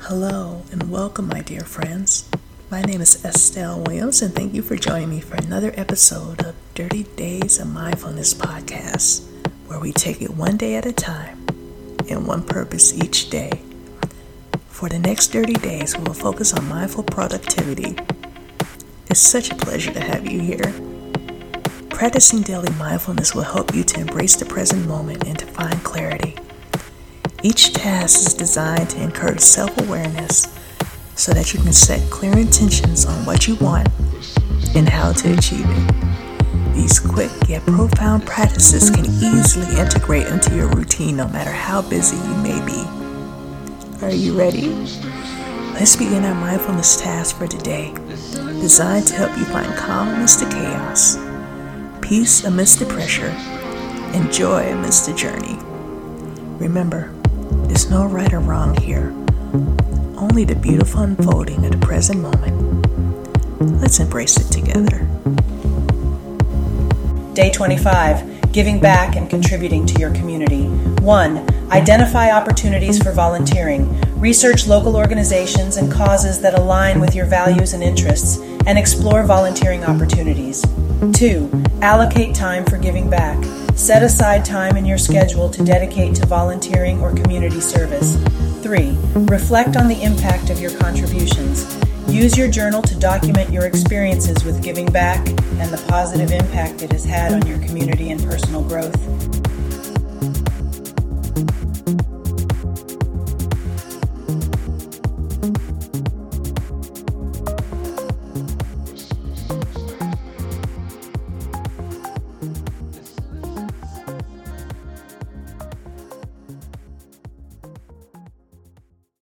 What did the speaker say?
Hello and welcome, my dear friends. My name is Estelle Williams, and thank you for joining me for another episode of 30 Days of Mindfulness podcast, where we take it one day at a time and one purpose each day. For the next 30 days, we will focus on mindful productivity. It's such a pleasure to have you here. Practicing daily mindfulness will help you to embrace the present moment and to find clarity. Each task is designed to encourage self-awareness so that you can set clear intentions on what you want and how to achieve it. These quick yet profound practices can easily integrate into your routine no matter how busy you may be. Are you ready? Let's begin our mindfulness task for today, designed to help you find calm amidst the chaos, peace amidst the pressure, and joy amidst the journey. Remember, there's no right or wrong here, only the beautiful unfolding of the present moment. Let's embrace it together. Day 25, giving back and contributing to your community. 1. Identify opportunities for volunteering. Research local organizations and causes that align with your values and interests, and explore volunteering opportunities. 2. Allocate time for giving back. Set aside time in your schedule to dedicate to volunteering or community service. 3. Reflect on the impact of your contributions. Use your journal to document your experiences with giving back and the positive impact it has had on your community and personal growth.